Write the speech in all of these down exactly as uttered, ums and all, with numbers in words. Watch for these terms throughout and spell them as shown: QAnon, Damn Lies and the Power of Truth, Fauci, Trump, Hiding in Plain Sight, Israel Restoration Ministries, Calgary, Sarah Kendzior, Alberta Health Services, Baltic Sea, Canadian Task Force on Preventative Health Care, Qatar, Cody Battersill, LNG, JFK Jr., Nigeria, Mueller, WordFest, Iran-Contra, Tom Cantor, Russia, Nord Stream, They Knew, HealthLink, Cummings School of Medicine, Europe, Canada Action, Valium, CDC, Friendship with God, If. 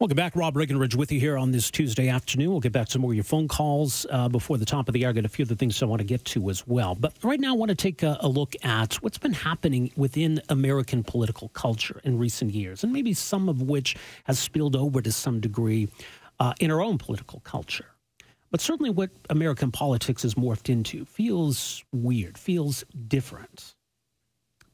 Welcome back. Rob Rigginridge with you here on this Tuesday afternoon. We'll get back to some more of your phone calls uh, before the top of the hour. I've got a few other things I want to get to as well. But right now I want to take a, a look at what's been happening within American political culture in recent years, and maybe some of which has spilled over to some degree uh, in our own political culture. But certainly what American politics has morphed into feels weird, feels different.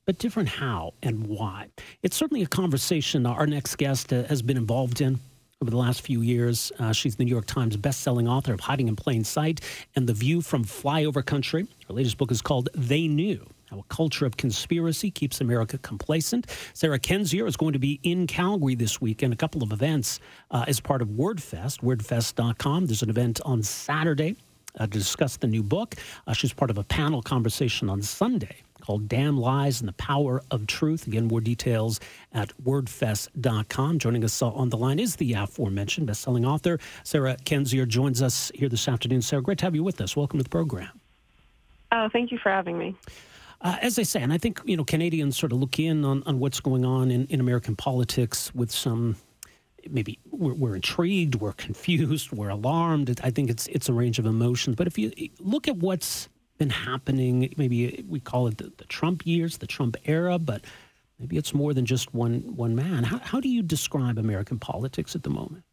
But different how and why? It's certainly a conversation our next guest uh, has been involved in over the last few years. Uh, she's the New York Times bestselling author of Hiding in Plain Sight and The View from Flyover Country. Her latest book is called They Knew, How a Culture of Conspiracy Keeps America Complacent. Sarah Kendzior is going to be in Calgary this week in a couple of events uh, as part of WordFest, word fest dot com. There's an event on Saturday uh, to discuss the new book. Uh, she's part of a panel conversation on Sunday called Damn Lies and the Power of Truth. Again, more details at word fest dot com. Joining us on the line is the aforementioned bestselling author, Sarah Kendzior, joins us here this afternoon. Sarah, great to have you with us. Welcome to the program. Oh, thank you for having me. Uh, as I say, and I think, you know, Canadians sort of look in on, on what's going on in, in American politics with some, maybe we're, we're intrigued, we're confused, we're alarmed. I think it's it's a range of emotions. But if you look at what's been happening, maybe we call it the, the Trump years, the Trump era, but maybe it's more than just one one man. How, how do you describe American politics at the moment?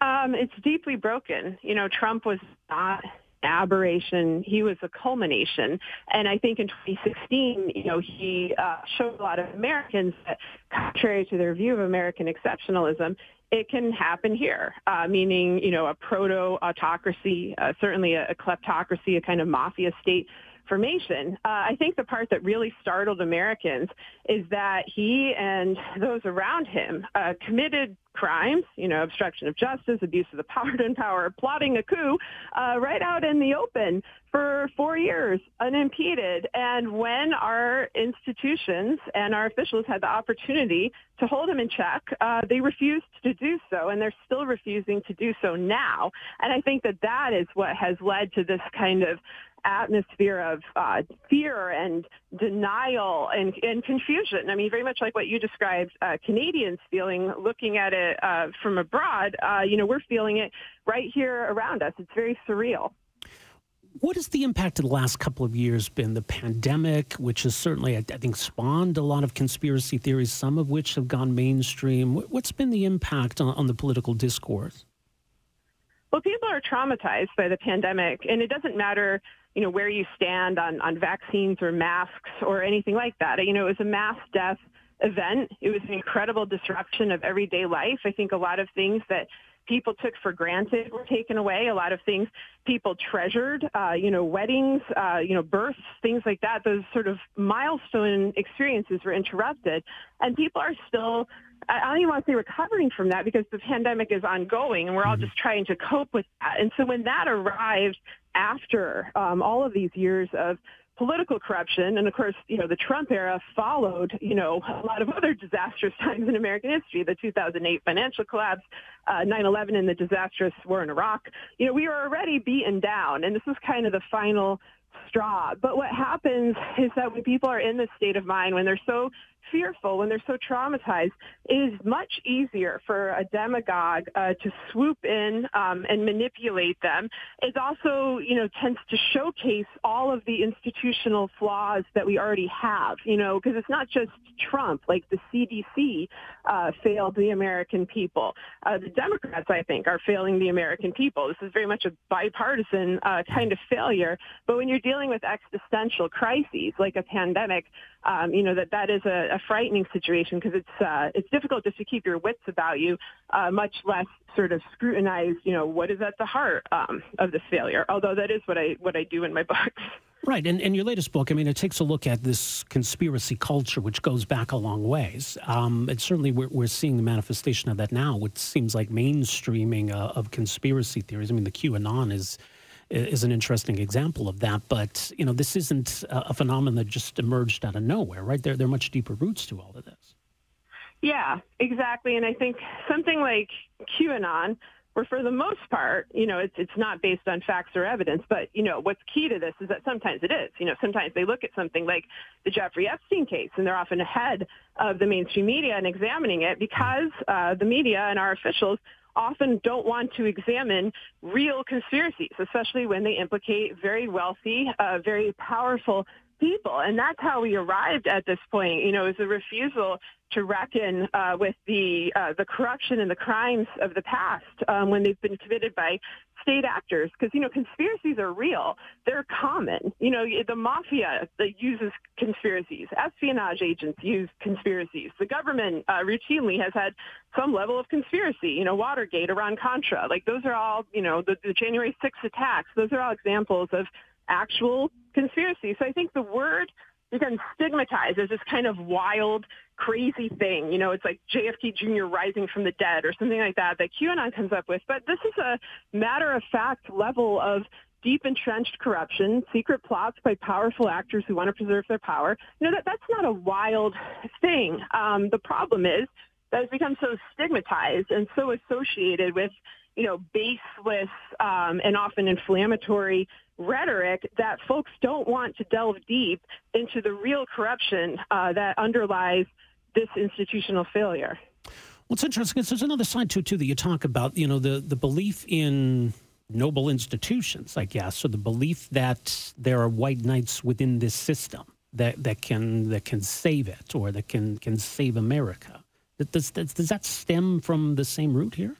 Um, it's deeply broken. You know, Trump was not an aberration. He was a culmination. And I think in twenty sixteen, you know, he uh, showed a lot of Americans that, contrary to their view of American exceptionalism, it can happen here, uh, meaning, you know, a proto-autocracy, uh, certainly a, a kleptocracy, a kind of mafia state formation. Uh, I think the part that really startled Americans is that he and those around him uh, committed crimes, you know, obstruction of justice, abuse of the pardon power, plotting a coup, uh, right out in the open for four years, unimpeded. And when our institutions and our officials had the opportunity to hold him in check, uh, they refused to do so, and they're still refusing to do so now. And I think that that is what has led to this kind of atmosphere of uh, fear and denial and, and confusion. I mean, very much like what you described, uh, Canadians feeling, looking at it uh, from abroad, uh, you know, we're feeling it right here around us. It's very surreal. What has the impact of the last couple of years been? The pandemic, which has certainly, I think, spawned a lot of conspiracy theories, some of which have gone mainstream. What's been the impact on, on the political discourse? Well, people are traumatized by the pandemic, and it doesn't matter, you know, where you stand on, on vaccines or masks or anything like that. You know, it was a mass death event. It was an incredible disruption of everyday life. I think a lot of things that people took for granted were taken away. A lot of things people treasured, uh, you know, weddings, uh, you know, births, things like that. Those sort of milestone experiences were interrupted, and people are still, I don't even want to say recovering from that, because the pandemic is ongoing and we're all just trying to cope with that. And so when that arrived after um, all of these years of political corruption, and of course, you know, the Trump era followed, you know, a lot of other disastrous times in American history, the two thousand eight financial collapse, uh, nine eleven and the disastrous war in Iraq. You know, we were already beaten down, and this is kind of the final straw. But what happens is that when people are in this state of mind, when they're so fearful, when they're so traumatized, it is much easier for a demagogue uh, to swoop in um, and manipulate them. It also, you know, tends to showcase all of the institutional flaws that we already have, you know, because it's not just Trump. Like, the C D C uh, failed the American people. Uh, the Democrats, I think, are failing the American people. This is very much a bipartisan uh, kind of failure. But when you're dealing with existential crises like a pandemic, um, you know, that that is a a frightening situation, because it's uh, it's difficult just to keep your wits about you, uh, much less sort of scrutinize, you know, what is at the heart um, of the failure. Although that is what I what I do in my books. Right. And, and your latest book, I mean, it takes a look at this conspiracy culture, which goes back a long ways. Um, and certainly we're, we're seeing the manifestation of that now, which seems like mainstreaming uh, of conspiracy theories. I mean, the QAnon is is an interesting example of that. But, you know, this isn't a phenomenon that just emerged out of nowhere, right? There, there are much deeper roots to all of this. Yeah, exactly. And I think something like QAnon, where for the most part, you know, it's it's not based on facts or evidence, but, you know, what's key to this is that sometimes it is. You know, sometimes they look at something like the Jeffrey Epstein case, and they're often ahead of the mainstream media in examining it because uh, the media and our officials often don't want to examine real conspiracies, especially when they implicate very wealthy, uh, very powerful people. And that's how we arrived at this point, you know, is a refusal to reckon uh, with the uh, the corruption and the crimes of the past um, when they've been committed by state actors. Because, you know, conspiracies are real. They're common. You know, the mafia uses conspiracies. Espionage agents use conspiracies. The government uh, routinely has had some level of conspiracy. You know, Watergate, Iran-Contra. Like, those are all, you know, the, the January sixth attacks. Those are all examples of actual conspiracy. So I think the word becomes stigmatized as this kind of wild, crazy thing. You know, it's like J F K Junior rising from the dead or something like that that QAnon comes up with. But this is a matter-of-fact level of deep entrenched corruption, secret plots by powerful actors who want to preserve their power. You know, that, that's not a wild thing. Um, the problem is that it's become so stigmatized and so associated with, you know, baseless um, and often inflammatory rhetoric that folks don't want to delve deep into the real corruption uh, that underlies this institutional failure. Well, it's interesting. There's another side to it, too, that you talk about, you know, the, the belief in noble institutions, I guess, or the belief that there are white knights within this system that, that can that can save it or that can, can save America. Does, does, does that stem from the same root here?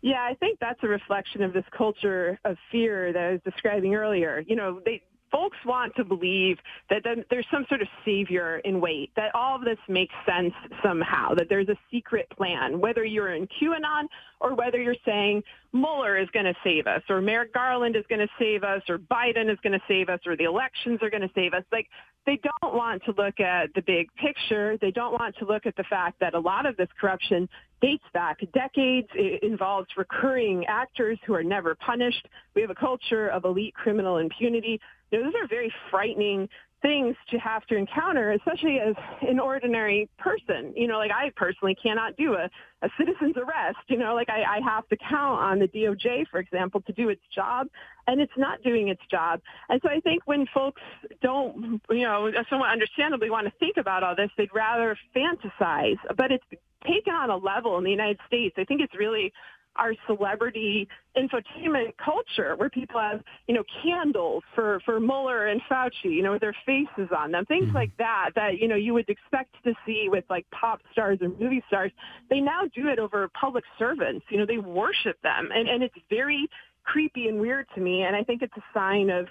Yeah, I think that's a reflection of this culture of fear that I was describing earlier. You know, they, folks want to believe that there's some sort of savior in wait, that all of this makes sense somehow, that there's a secret plan, whether you're in QAnon or whether you're saying Mueller is going to save us or Merrick Garland is going to save us or Biden is going to save us or the elections are going to save us. Like, they don't want to look at the big picture. They don't want to look at the fact that a lot of this corruption dates back decades. It involves recurring actors who are never punished. We have a culture of elite criminal impunity. You know, those are very frightening things to have to encounter, especially as an ordinary person. You know, like, I personally cannot do a, a citizen's arrest. You know, like, I, I have to count on the D O J, for example, to do its job, and it's not doing its job. And so I think when folks don't, you know, somewhat understandably want to think about all this, they'd rather fantasize. But it's taken on a level in the United States. I think it's really our celebrity infotainment culture where people have, you know, candles for, for Mueller and Fauci, you know, with their faces on them, things mm-hmm. like that, that, you know, you would expect to see with like pop stars and movie stars. They now do it over public servants. You know, they worship them. And, and it's very creepy and weird to me. And I think it's a sign of,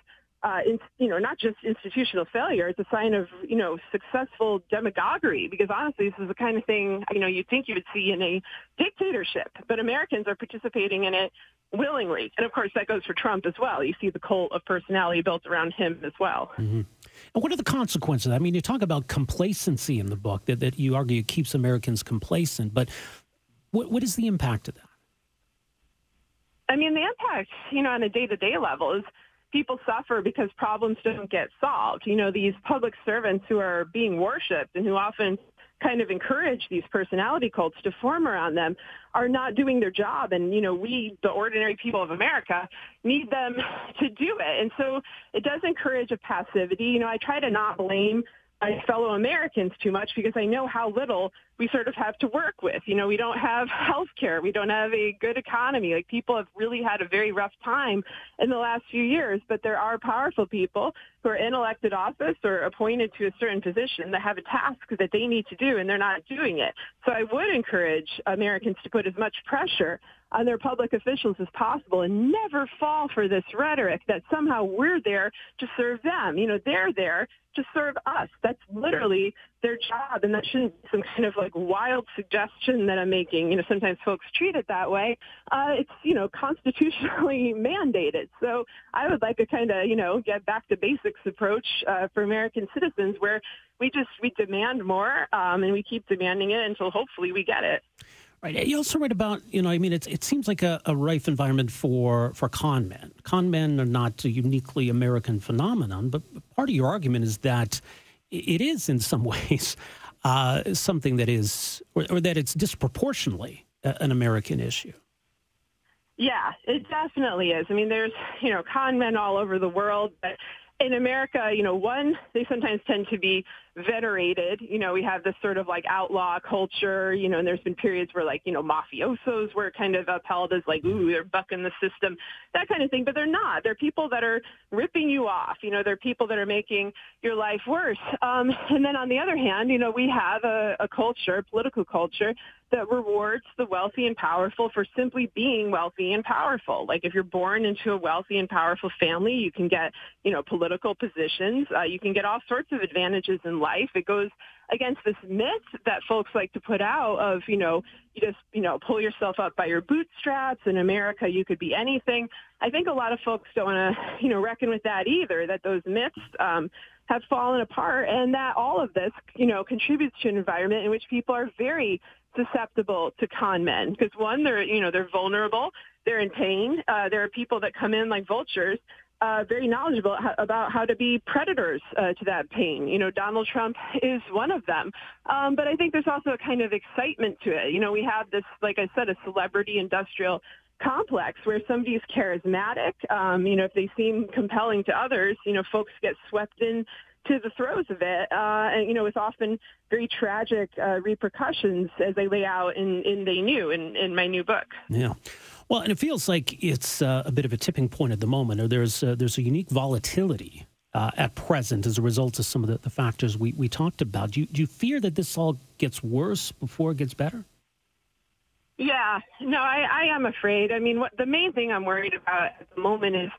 Uh, in, you know, not just institutional failure, it's a sign of, you know, successful demagoguery, because honestly, this is the kind of thing, you know, you'd think you would see in a dictatorship, but Americans are participating in it willingly. And of course, that goes for Trump as well. You see the cult of personality built around him as well. Mm-hmm. And what are the consequences? I mean, you talk about complacency in the book, that, that you argue keeps Americans complacent, but what, what is the impact of that? I mean, the impact, you know, on a day-to-day level is people suffer because problems don't get solved. You know, these public servants who are being worshipped and who often kind of encourage these personality cults to form around them are not doing their job. And, you know, we, the ordinary people of America, need them to do it. And so it does encourage a passivity. You know, I try to not blame my fellow Americans too much because I know how little we sort of have to work with. You know, we don't have health care. We don't have a good economy. Like, people have really had a very rough time in the last few years, but there are powerful people who are in elected office or appointed to a certain position that have a task that they need to do, and they're not doing it. So I would encourage Americans to put as much pressure on their public officials as possible and never fall for this rhetoric that somehow we're there to serve them. You know, they're there to serve us. That's literally their job, and that shouldn't be some kind of like wild suggestion that I'm making. You know, sometimes folks treat it that way. Uh, it's, you know, constitutionally mandated. So I would like a kind of, you know, get back to basics approach uh, for American citizens where we just, we demand more um, and we keep demanding it until hopefully we get it. Right. You also write about, you know, I mean, it's, it seems like a, a rife environment for, for con men. Con men are not a uniquely American phenomenon, but part of your argument is that it is in some ways uh, something that is, or, or that it's disproportionately a, an American issue. Yeah, it definitely is. I mean, there's, you know, con men all over the world, but in America, you know, one, they sometimes tend to be venerated. You know, we have this sort of like outlaw culture, you know, and there's been periods where like, you know, mafiosos were kind of upheld as like, ooh, they're bucking the system, that kind of thing. But they're not. They're people that are ripping you off. You know, they're people that are making your life worse. Um, and then on the other hand, you know, we have a, a culture, political culture, that rewards the wealthy and powerful for simply being wealthy and powerful. Like if you're born into a wealthy and powerful family, you can get, you know, political positions. Uh, you can get all sorts of advantages in life. It goes against this myth that folks like to put out of, you know, you just, you know, pull yourself up by your bootstraps. In America, you could be anything. I think a lot of folks don't want to, you know, reckon with that either, that those myths um, have fallen apart and that all of this, you know, contributes to an environment in which people are very susceptible to con men because, one, they're, you know, they're vulnerable, they're in pain. Uh, there are people that come in like vultures, uh, very knowledgeable about how to be predators uh, to that pain. You know, Donald Trump is one of them. Um, but I think there's also a kind of excitement to it. You know, we have this, like I said, a celebrity industrial complex where somebody is charismatic. Um, you know, if they seem compelling to others, you know, folks get swept in to the throes of it, uh, and, you know, with often very tragic uh, repercussions as they lay out in, in They Knew, in, in my new book. Yeah. Well, and it feels like it's uh, a bit of a tipping point at the moment, or there's, uh, there's a unique volatility uh, at present as a result of some of the, the factors we, we talked about. Do you, do you fear that this all gets worse before it gets better? Yeah. No, I, I am afraid. I mean, what, the main thing I'm worried about at the moment is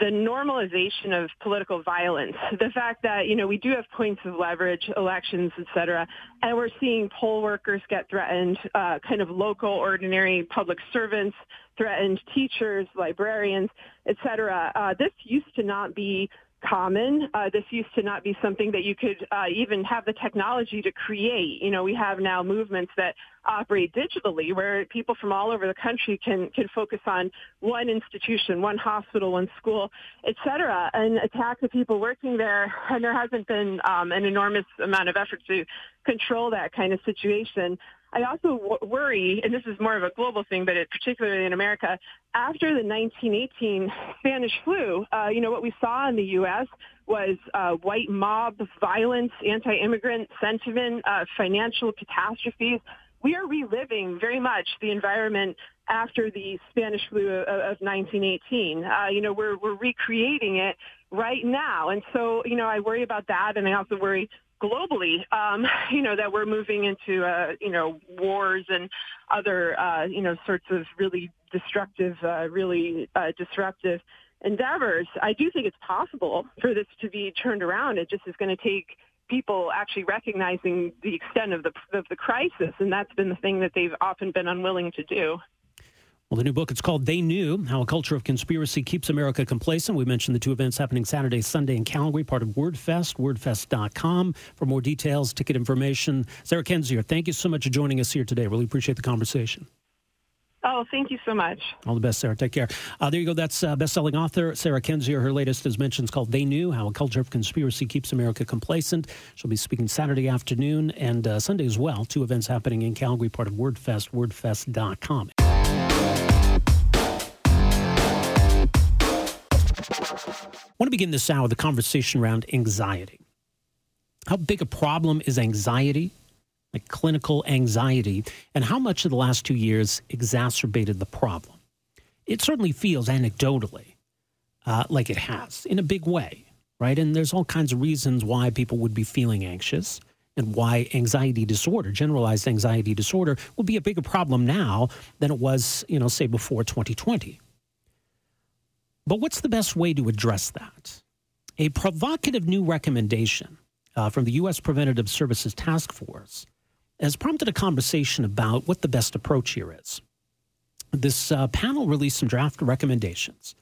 the normalization of political violence, the fact that, you know, we do have points of leverage, elections, et cetera, and we're seeing poll workers get threatened, uh, kind of local, ordinary public servants threatened, teachers, librarians, et cetera. Uh, this used to not be common. Uh, this used to not be something that you could uh, even have the technology to create. You know, we have now movements that operate digitally where people from all over the country can, can focus on one institution, one hospital, one school, et cetera, and attack the people working there. And there hasn't been um, an enormous amount of effort to control that kind of situation. I also w- worry, and this is more of a global thing, but it, particularly in America, after the nineteen eighteen Spanish flu, uh, you know, what we saw in the U S was uh, white mob violence, anti-immigrant sentiment, uh, financial catastrophes. We are reliving very much the environment after the Spanish flu of, of nineteen eighteen. Uh, you know, we're, we're recreating it right now. And so, you know, I worry about that, and I also worry globally, um, you know, that we're moving into, uh, you know, wars and other, uh, you know, sorts of really destructive, uh, really uh, disruptive endeavors. I do think it's possible for this to be turned around. It just is going to take people actually recognizing the extent of the of the crisis, and that's been the thing that they've often been unwilling to do. Well, the new book, it's called They Knew, How a Culture of Conspiracy Keeps America Complacent. We mentioned the two events happening Saturday, Sunday in Calgary, part of WordFest, wordfest dot com. For more details, ticket information. Sarah Kendzior, thank you so much for joining us here today. Really appreciate the conversation. Oh, thank you so much. All the best, Sarah. Take care. Uh, there you go. That's uh, best-selling author Sarah Kendzior. Her latest, as mentioned, is called They Knew, How a Culture of Conspiracy Keeps America Complacent. She'll be speaking Saturday afternoon and uh, Sunday as well. Two events happening in Calgary, part of WordFest, wordfest dot com. I want to begin this hour, the conversation around anxiety. How big a problem is anxiety? Like clinical anxiety, and how much of the last two years exacerbated the problem. It certainly feels anecdotally uh, like it has in a big way, right? And there's all kinds of reasons why people would be feeling anxious and why anxiety disorder, generalized anxiety disorder, will be a bigger problem now than it was, you know, say before twenty twenty. But what's the best way to address that? A provocative new recommendation uh, from the U S Preventative Services Task Force has prompted a conversation about what the best approach here is. This uh, panel released some draft recommendations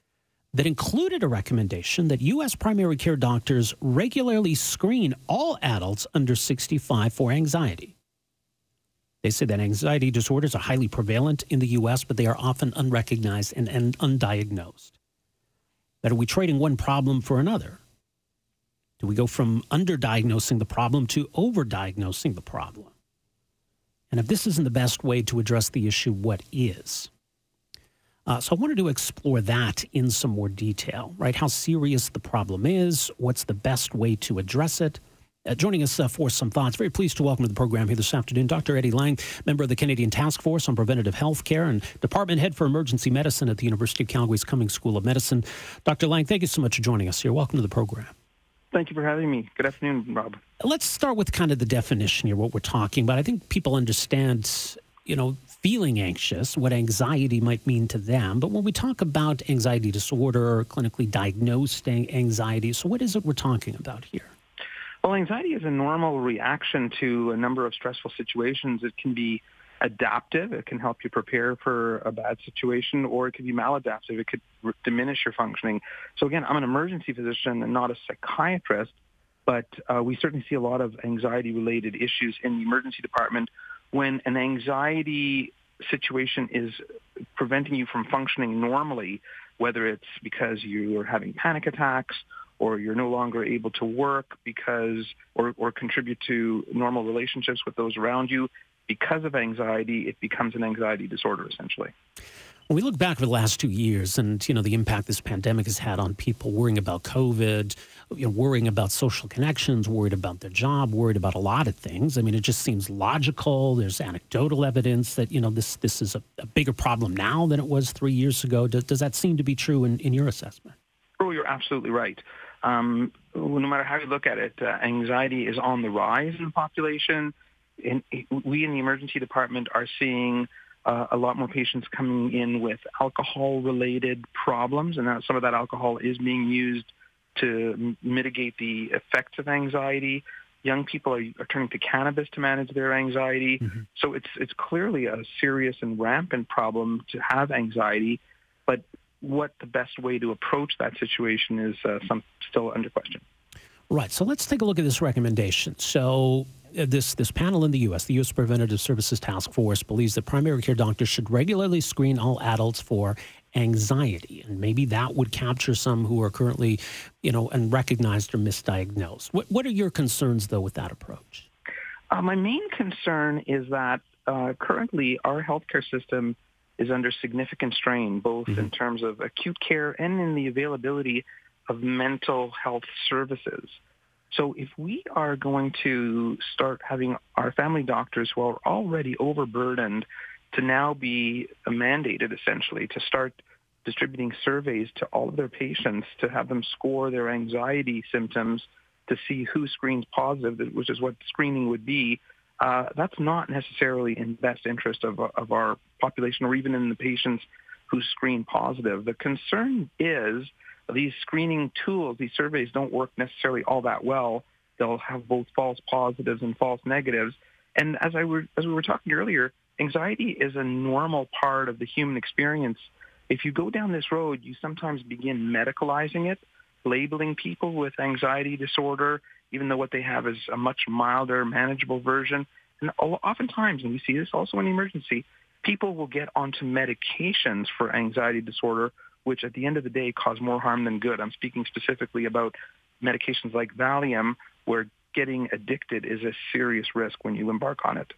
that included a recommendation that U S primary care doctors regularly screen all adults under sixty-five for anxiety. They say that anxiety disorders are highly prevalent in the U S, but they are often unrecognized and, and undiagnosed. That are we trading one problem for another? Do we go from underdiagnosing the problem to overdiagnosing the problem? And if this isn't the best way to address the issue, what is? Uh, so I wanted to explore that in some more detail, right? How serious the problem is, what's the best way to address it? Uh, joining us uh, for some thoughts, very pleased to welcome to the program here this afternoon, Doctor Eddie Lang, member of the Canadian Task Force on Preventative Health Care and Department Head for Emergency Medicine at the University of Calgary's Cummings School of Medicine. Doctor Lang, thank you so much for joining us here. Welcome to the program. Thank you for having me. Good afternoon, Rob. Let's start with kind of the definition here, what we're talking about. I think people understand, you know, feeling anxious, what anxiety might mean to them. But when we talk about anxiety disorder, clinically diagnosed anxiety, so what is it we're talking about here? Well, anxiety is a normal reaction to a number of stressful situations. It can be adaptive. It can help you prepare for a bad situation, or it could be maladaptive. It could r- diminish your functioning. So again, I'm an emergency physician and not a psychiatrist, but uh, we certainly see a lot of anxiety-related issues in the emergency department when an anxiety situation is preventing you from functioning normally, whether it's because you are having panic attacks or you're no longer able to work because or, or contribute to normal relationships with those around you. Because of anxiety, it becomes an anxiety disorder, essentially. When we look back over the last two years and, you know, the impact this pandemic has had on people worrying about COVID, you know, worrying about social connections, worried about their job, worried about a lot of things. I mean, it just seems logical. There's anecdotal evidence that, you know, this this is a, a bigger problem now than it was three years ago. Does, does that seem to be true in, in your assessment? Oh, you're absolutely right. Um, no matter how you look at it, uh, anxiety is on the rise in the population. In, we in the emergency department are seeing uh, a lot more patients coming in with alcohol-related problems, and that some of that alcohol is being used to m- mitigate the effects of anxiety. Young people are, are turning to cannabis to manage their anxiety. Mm-hmm. So it's it's clearly a serious and rampant problem to have anxiety, but what the best way to approach that situation is uh, some, still under question. Right. So let's take a look at this recommendation. So uh, this this panel in the U S, the U S Preventative Services Task Force, believes that primary care doctors should regularly screen all adults for anxiety. And maybe that would capture some who are currently, you know, unrecognized or misdiagnosed. What, what are your concerns, though, with that approach? Uh, my main concern is that uh, currently our healthcare system is under significant strain, both mm-hmm. in terms of acute care and in the availability of mental health services. So if we are going to start having our family doctors who are already overburdened to now be mandated, essentially, to start distributing surveys to all of their patients to have them score their anxiety symptoms to see who screens positive, which is what screening would be, uh, that's not necessarily in best interest of, of our population or even in the patients who screen positive. The concern is these screening tools, these surveys don't work necessarily all that well. They'll have both false positives and false negatives. And as I were, as we were talking earlier, anxiety is a normal part of the human experience. If you go down this road, you sometimes begin medicalizing it, labeling people with anxiety disorder, even though what they have is a much milder, manageable version. And oftentimes, and we see this also in emergency, people will get onto medications for anxiety disorder, which at the end of the day cause more harm than good. I'm speaking specifically about medications like Valium, where getting addicted is a serious risk when you embark on it.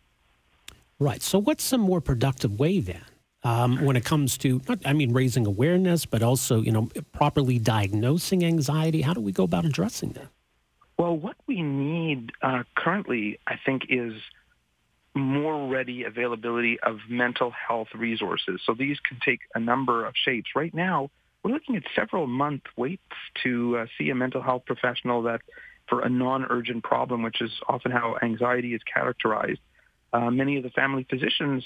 Right. So what's some more productive way then um, when it comes to, not, I mean, raising awareness, but also, you know, properly diagnosing anxiety? How do we go about addressing that? Well, what we need uh, currently, I think, is more ready availability of mental health resources. So these can take a number of shapes. Right now, we're looking at several month waits to uh, see a mental health professional that for a non-urgent problem, which is often how anxiety is characterized. Uh, many of the family physicians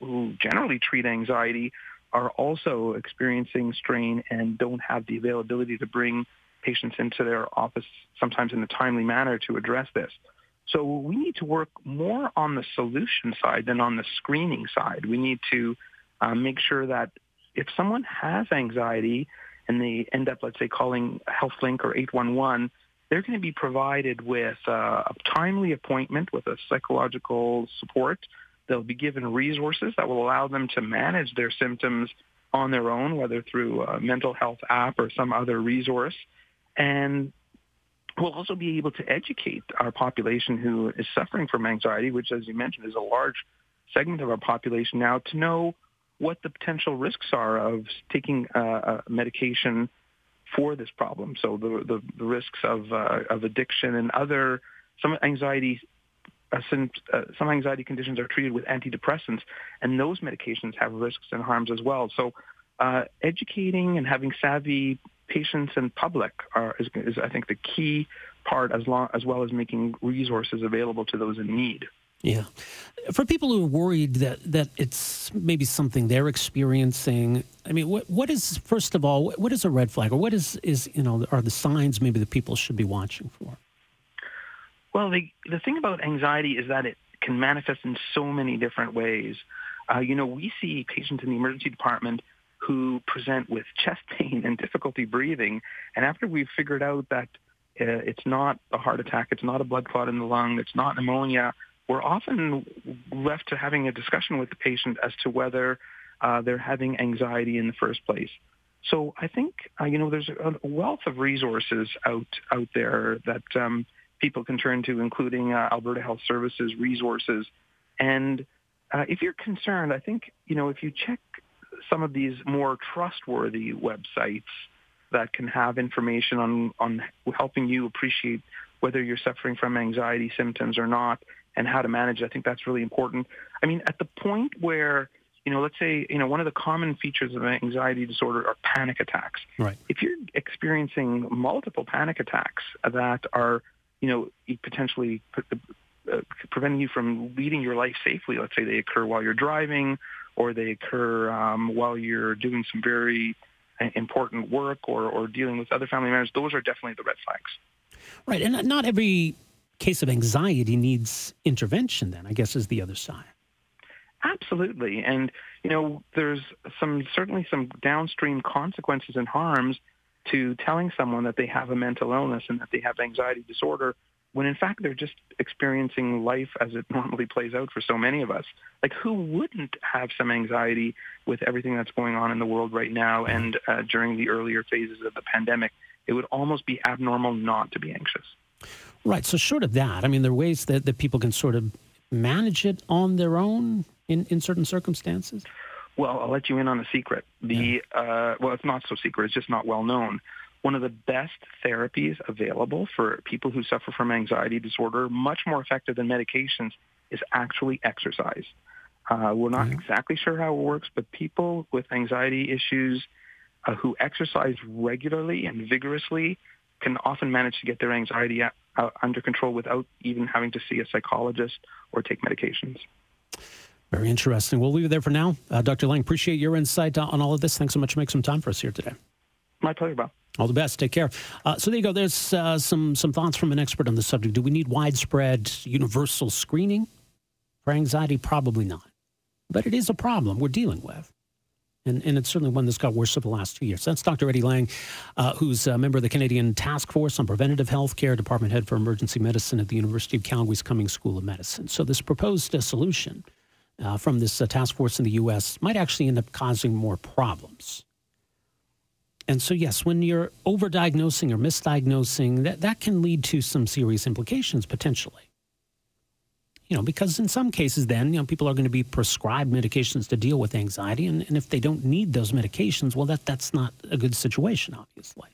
who generally treat anxiety are also experiencing strain and don't have the availability to bring patients into their office sometimes in a timely manner to address this. So we need to work more on the solution side than on the screening side. We need to uh, make sure that if someone has anxiety and they end up, let's say, calling HealthLink or eight one one, they're going to be provided with uh, a timely appointment with a psychological support. They'll be given resources that will allow them to manage their symptoms on their own, whether through a mental health app or some other resource. And we'll also be able to educate our population who is suffering from anxiety, which, as you mentioned, is a large segment of our population now, to know what the potential risks are of taking uh, medication for this problem. So the the, the risks of uh, of addiction and other some anxiety uh, some, uh, some anxiety conditions are treated with antidepressants, and those medications have risks and harms as well. So uh, educating and having savvy patients and public are, is, is, I think, the key part, as long as well as making resources available to those in need. Yeah. For people who are worried that, that it's maybe something they're experiencing, I mean, what what is, first of all, what is a red flag, or what is, is you know, are the signs maybe that people should be watching for? Well, the, the thing about anxiety is that it can manifest in so many different ways. Uh, you know, we see patients in the emergency department who present with chest pain and difficulty breathing, and after we've figured out that uh, it's not a heart attack, it's not a blood clot in the lung, it's not pneumonia, we're often left to having a discussion with the patient as to whether uh, they're having anxiety in the first place. So I think, uh, you know, there's a wealth of resources out out there that um, people can turn to, including uh, Alberta Health Services resources. And uh, if you're concerned, I think, you know, if you check some of these more trustworthy websites that can have information on, on helping you appreciate whether you're suffering from anxiety symptoms or not, and how to manage it. I think that's really important. I mean, at the point where, you know, let's say, you know, one of the common features of anxiety disorder are panic attacks. Right. If you're experiencing multiple panic attacks that are, you know, potentially uh, preventing you from leading your life safely, let's say they occur while you're driving, or they occur um, while you're doing some very important work, or, or dealing with other family matters, those are definitely the red flags. Right, and not every case of anxiety needs intervention then, I guess, is the other side. Absolutely. And, you know, there's some certainly some downstream consequences and harms to telling someone that they have a mental illness and that they have anxiety disorder, when in fact they're just experiencing life as it normally plays out for so many of us. Like, who wouldn't have some anxiety with everything that's going on in the world right now and uh, during the earlier phases of the pandemic? It would almost be abnormal not to be anxious. Right. So short of that, I mean, there are ways that, that people can sort of manage it on their own in, in certain circumstances? Well, I'll let you in on a secret. The yeah. uh, Well, it's not so secret. It's just not well known. One of the best therapies available for people who suffer from anxiety disorder, much more effective than medications, is actually exercise. Uh, we're not yeah. exactly sure how it works, but people with anxiety issues uh, who exercise regularly and vigorously can often manage to get their anxiety at, uh, under control without even having to see a psychologist or take medications. Very interesting. We'll leave it there for now. Uh, Doctor Lang, appreciate your insight on all of this. Thanks so much for making some time for us here today. My pleasure, Bob. All the best. Take care. Uh, so there you go. There's uh, some some thoughts from an expert on the subject. Do we need widespread universal screening for anxiety? Probably not. But it is a problem we're dealing with. And, and it's certainly one that's got worse over the last two years. That's Doctor Eddie Lang, uh, who's a member of the Canadian Task Force on Preventative Health Care, Department Head for Emergency Medicine at the University of Calgary's Cummings School of Medicine. So this proposed uh, solution uh, from this uh, task force in the U S might actually end up causing more problems. And so, yes, when you're overdiagnosing or misdiagnosing, that, that can lead to some serious implications potentially. You know, because in some cases then, you know, people are going to be prescribed medications to deal with anxiety. And, and if they don't need those medications, well, that that's not a good situation, obviously.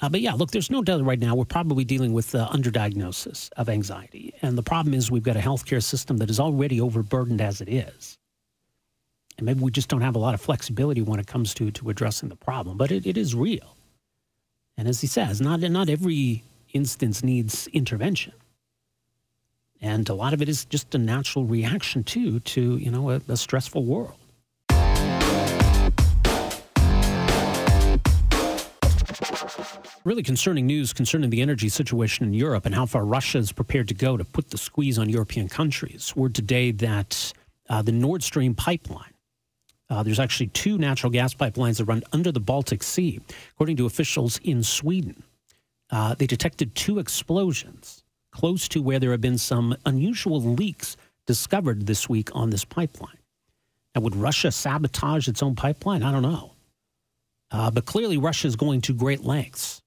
Uh, but yeah, look, there's no doubt right now we're probably dealing with uh, underdiagnosis of anxiety. And the problem is we've got a healthcare system that is already overburdened as it is. And maybe we just don't have a lot of flexibility when it comes to, to addressing the problem. But it, it is real. And as he says, not not every instance needs intervention. And a lot of it is just a natural reaction, too, to, you know, a, a stressful world. really concerning news concerning the energy situation in Europe and how far Russia is prepared to go to put the squeeze on European countries. Word today that uh, the Nord Stream pipeline, uh, there's actually two natural gas pipelines that run under the Baltic Sea. According to officials in Sweden, uh, they detected two explosions close to where there have been some unusual leaks discovered this week on this pipeline. Now, would Russia sabotage its own pipeline? I don't know. Uh, but clearly, Russia is going to great lengths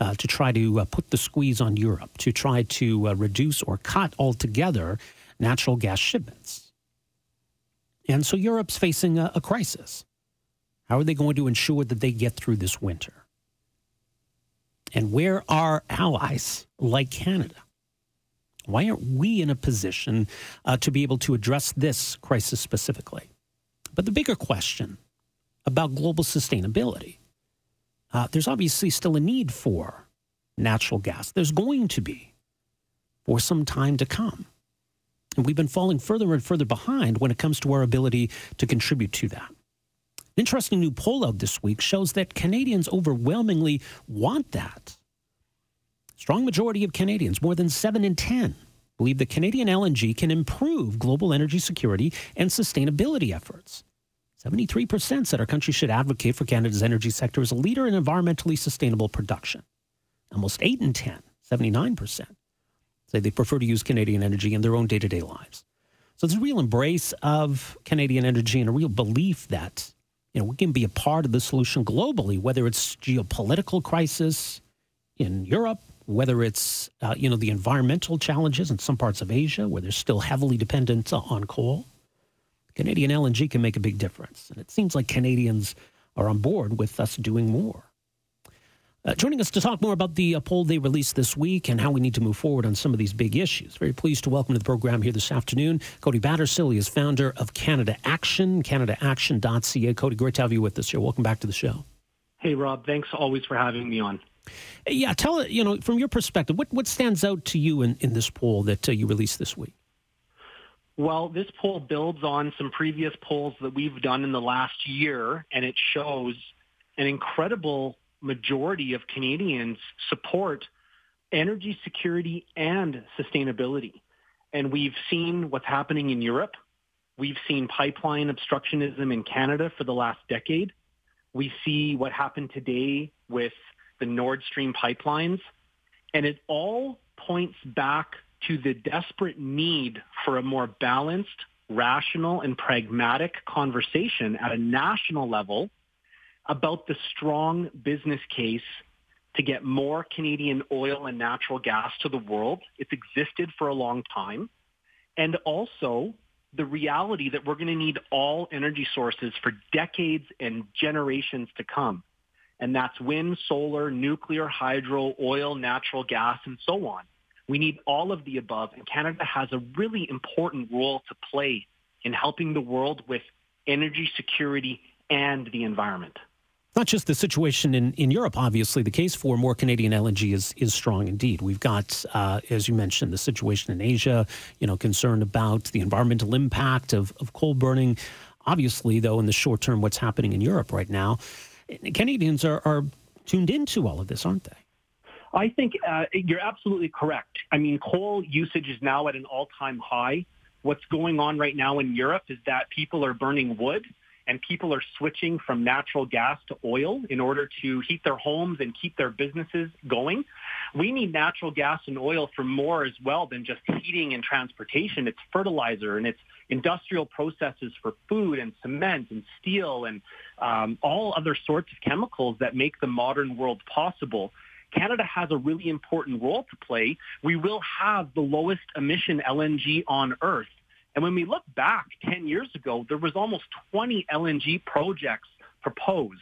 uh, to try to uh, put the squeeze on Europe, to try to uh, reduce or cut altogether natural gas shipments. And so Europe's facing a, a crisis. How are they going to ensure that they get through this winter? And where are allies like Canada? Why aren't we in a position uh, to be able to address this crisis specifically? But the bigger question about global sustainability, uh, there's obviously still a need for natural gas. There's going to be for some time to come. And we've been falling further and further behind when it comes to our ability to contribute to that. An interesting new poll out this week shows that Canadians overwhelmingly want that. Strong majority of Canadians, more than seven in ten, believe that Canadian L N G can improve global energy security and sustainability efforts. seventy-three percent said our country should advocate for Canada's energy sector as a leader in environmentally sustainable production. Almost eight in ten, seventy-nine percent, say they prefer to use Canadian energy in their own day-to-day lives. So there's a real embrace of Canadian energy and a real belief that, you know, we can be a part of the solution globally, whether it's geopolitical crisis in Europe, whether it's, uh, you know, the environmental challenges in some parts of Asia where they're still heavily dependent on coal. Canadian L N G can make a big difference. And it seems like Canadians are on board with us doing more. Uh, joining us to talk more about the uh, poll they released this week and how we need to move forward on some of these big issues. Very pleased to welcome to the program here this afternoon, Cody Battersill. He is founder of Canada Action, canada action dot c a. Cody, great to have you with us here. Welcome back to the show. Hey, Rob. Thanks always for having me on. Yeah, tell you know, from your perspective, what, what stands out to you in, in this poll that uh, you released this week? Well, this poll builds on some previous polls that we've done in the last year, and it shows an incredible majority of Canadians support energy security and sustainability. And we've seen what's happening in Europe. We've seen pipeline obstructionism in Canada for the last decade. We see what happened today with the Nord Stream pipelines. And it all points back to the desperate need for a more balanced, rational, and pragmatic conversation at a national level about the strong business case to get more Canadian oil and natural gas to the world. It's existed for a long time. And also the reality that we're going to need all energy sources for decades and generations to come. And that's wind, solar, nuclear, hydro, oil, natural gas, and so on. We need all of the above, and Canada has a really important role to play in helping the world with energy security and the environment. Not just the situation in, in Europe, obviously. The case for more Canadian L N G is, is strong indeed. We've got, uh, as you mentioned, the situation in Asia, you know, concern about the environmental impact of, of coal burning. Obviously, though, in the short term, what's happening in Europe right now, Canadians are, are tuned into all of this, aren't they? I think uh, you're absolutely correct. I mean, coal usage is now at an all-time high. What's going on right now in Europe is that people are burning wood and people are switching from natural gas to oil in order to heat their homes and keep their businesses going. We need natural gas and oil for more as well than just heating and transportation. It's fertilizer and it's industrial processes for food and cement and steel and um, all other sorts of chemicals that make the modern world possible. Canada has a really important role to play. We will have the lowest emission L N G on Earth. And when we look back ten years ago, there was almost twenty L N G projects proposed.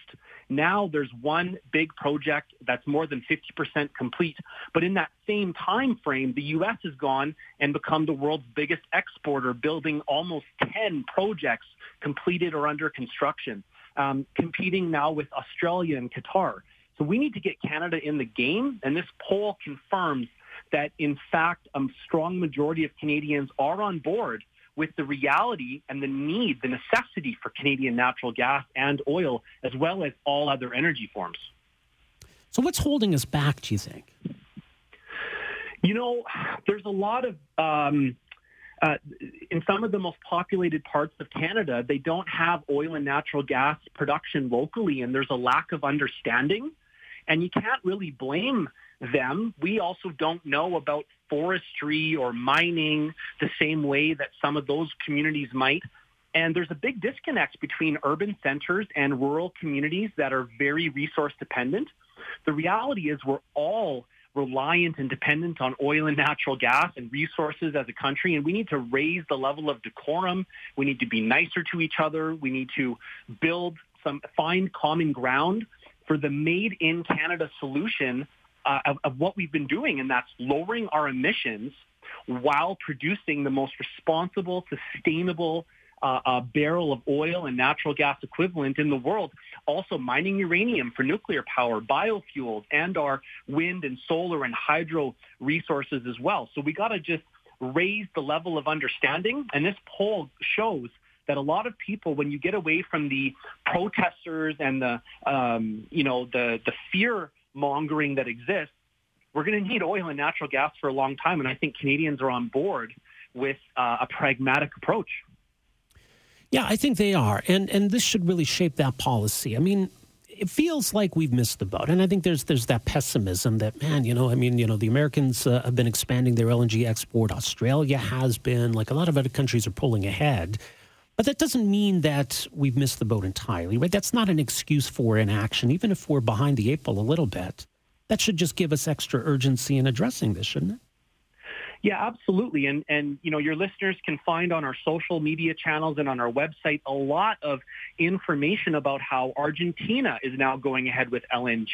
Now there's one big project that's more than fifty percent complete. But in that same time frame, the U S has gone and become the world's biggest exporter, building almost ten projects completed or under construction, um, competing now with Australia and Qatar. So we need to get Canada in the game, and this poll confirms that, in fact, a strong majority of Canadians are on board with the reality and the need, the necessity for Canadian natural gas and oil, as well as all other energy forms. So what's holding us back, do you think? You know, there's a lot of, um, uh, in some of the most populated parts of Canada, they don't have oil and natural gas production locally, and there's a lack of understanding. And you can't really blame them. We also don't know about forestry or mining the same way that some of those communities might. And there's a big disconnect between urban centers and rural communities that are very resource dependent. The reality is we're all reliant and dependent on oil and natural gas and resources as a country, and we need to raise the level of decorum. We need to be nicer to each other. We need to build some, find common ground for the made in Canada solution uh, of, of what we've been doing, and that's lowering our emissions while producing the most responsible, sustainable Uh, a barrel of oil and natural gas equivalent in the world, also mining uranium for nuclear power, biofuels, and our wind and solar and hydro resources as well. So we got to just raise the level of understanding. And this poll shows that a lot of people, when you get away from the protesters and the, um, you know, the, the fear mongering that exists, we're going to need oil and natural gas for a long time. And I think Canadians are on board with uh, a pragmatic approach. Yeah, I think they are. And and this should really shape that policy. I mean, it feels like we've missed the boat. And I think there's there's that pessimism that, man, you know, I mean, you know, the Americans uh, have been expanding their L N G export. Australia has been. Like, a lot of other countries are pulling ahead. But that doesn't mean that we've missed the boat entirely, right? That's not an excuse for inaction, even if we're behind the eight ball a little bit. That should just give us extra urgency in addressing this, shouldn't it? Yeah, absolutely. And, and you know, your listeners can find on our social media channels and on our website a lot of information about how Argentina is now going ahead with L N G.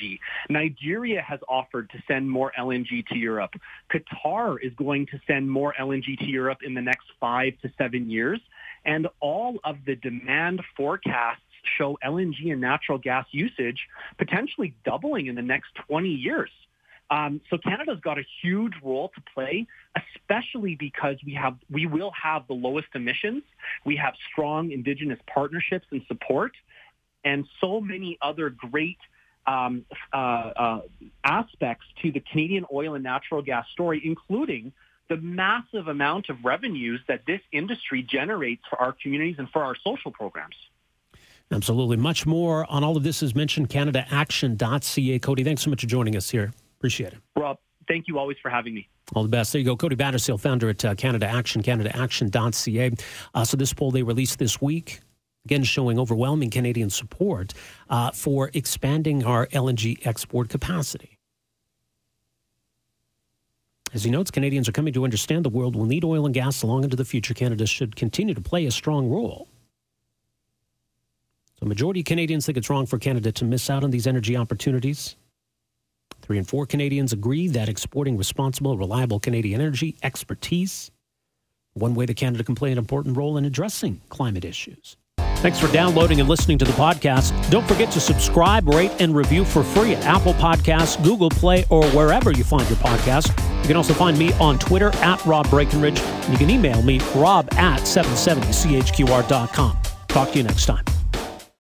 Nigeria has offered to send more L N G to Europe. Qatar is going to send more L N G to Europe in the next five to seven years. And all of the demand forecasts show L N G and natural gas usage potentially doubling in the next twenty years. Um, so Canada's got a huge role to play, especially because we have we will have the lowest emissions. We have strong Indigenous partnerships and support, and so many other great um, uh, uh, aspects to the Canadian oil and natural gas story, including the massive amount of revenues that this industry generates for our communities and for our social programs. Absolutely. Much more on all of this is mentioned, canada action dot c a. Cody, thanks so much for joining us here. Appreciate it. Rob, thank you always for having me. All the best. There you go. Cody Battersill, founder at uh, Canada Action, canada action dot c a. Uh, so this poll they released this week, again, showing overwhelming Canadian support uh, for expanding our L N G export capacity. As he notes, Canadians are coming to understand the world will need oil and gas long into the future. Canada should continue to play a strong role. So majority of Canadians think it's wrong for Canada to miss out on these energy opportunities. Three in four Canadians agree that exporting responsible, reliable Canadian energy expertise, one way that Canada can play an important role in addressing climate issues. Thanks for downloading and listening to the podcast. Don't forget to subscribe, rate, and review for free at Apple Podcasts, Google Play, or wherever you find your podcast. You can also find me on Twitter at Rob Breckenridge, and you can email me, rob at seven seventy c h q r dot com. Talk to you next time.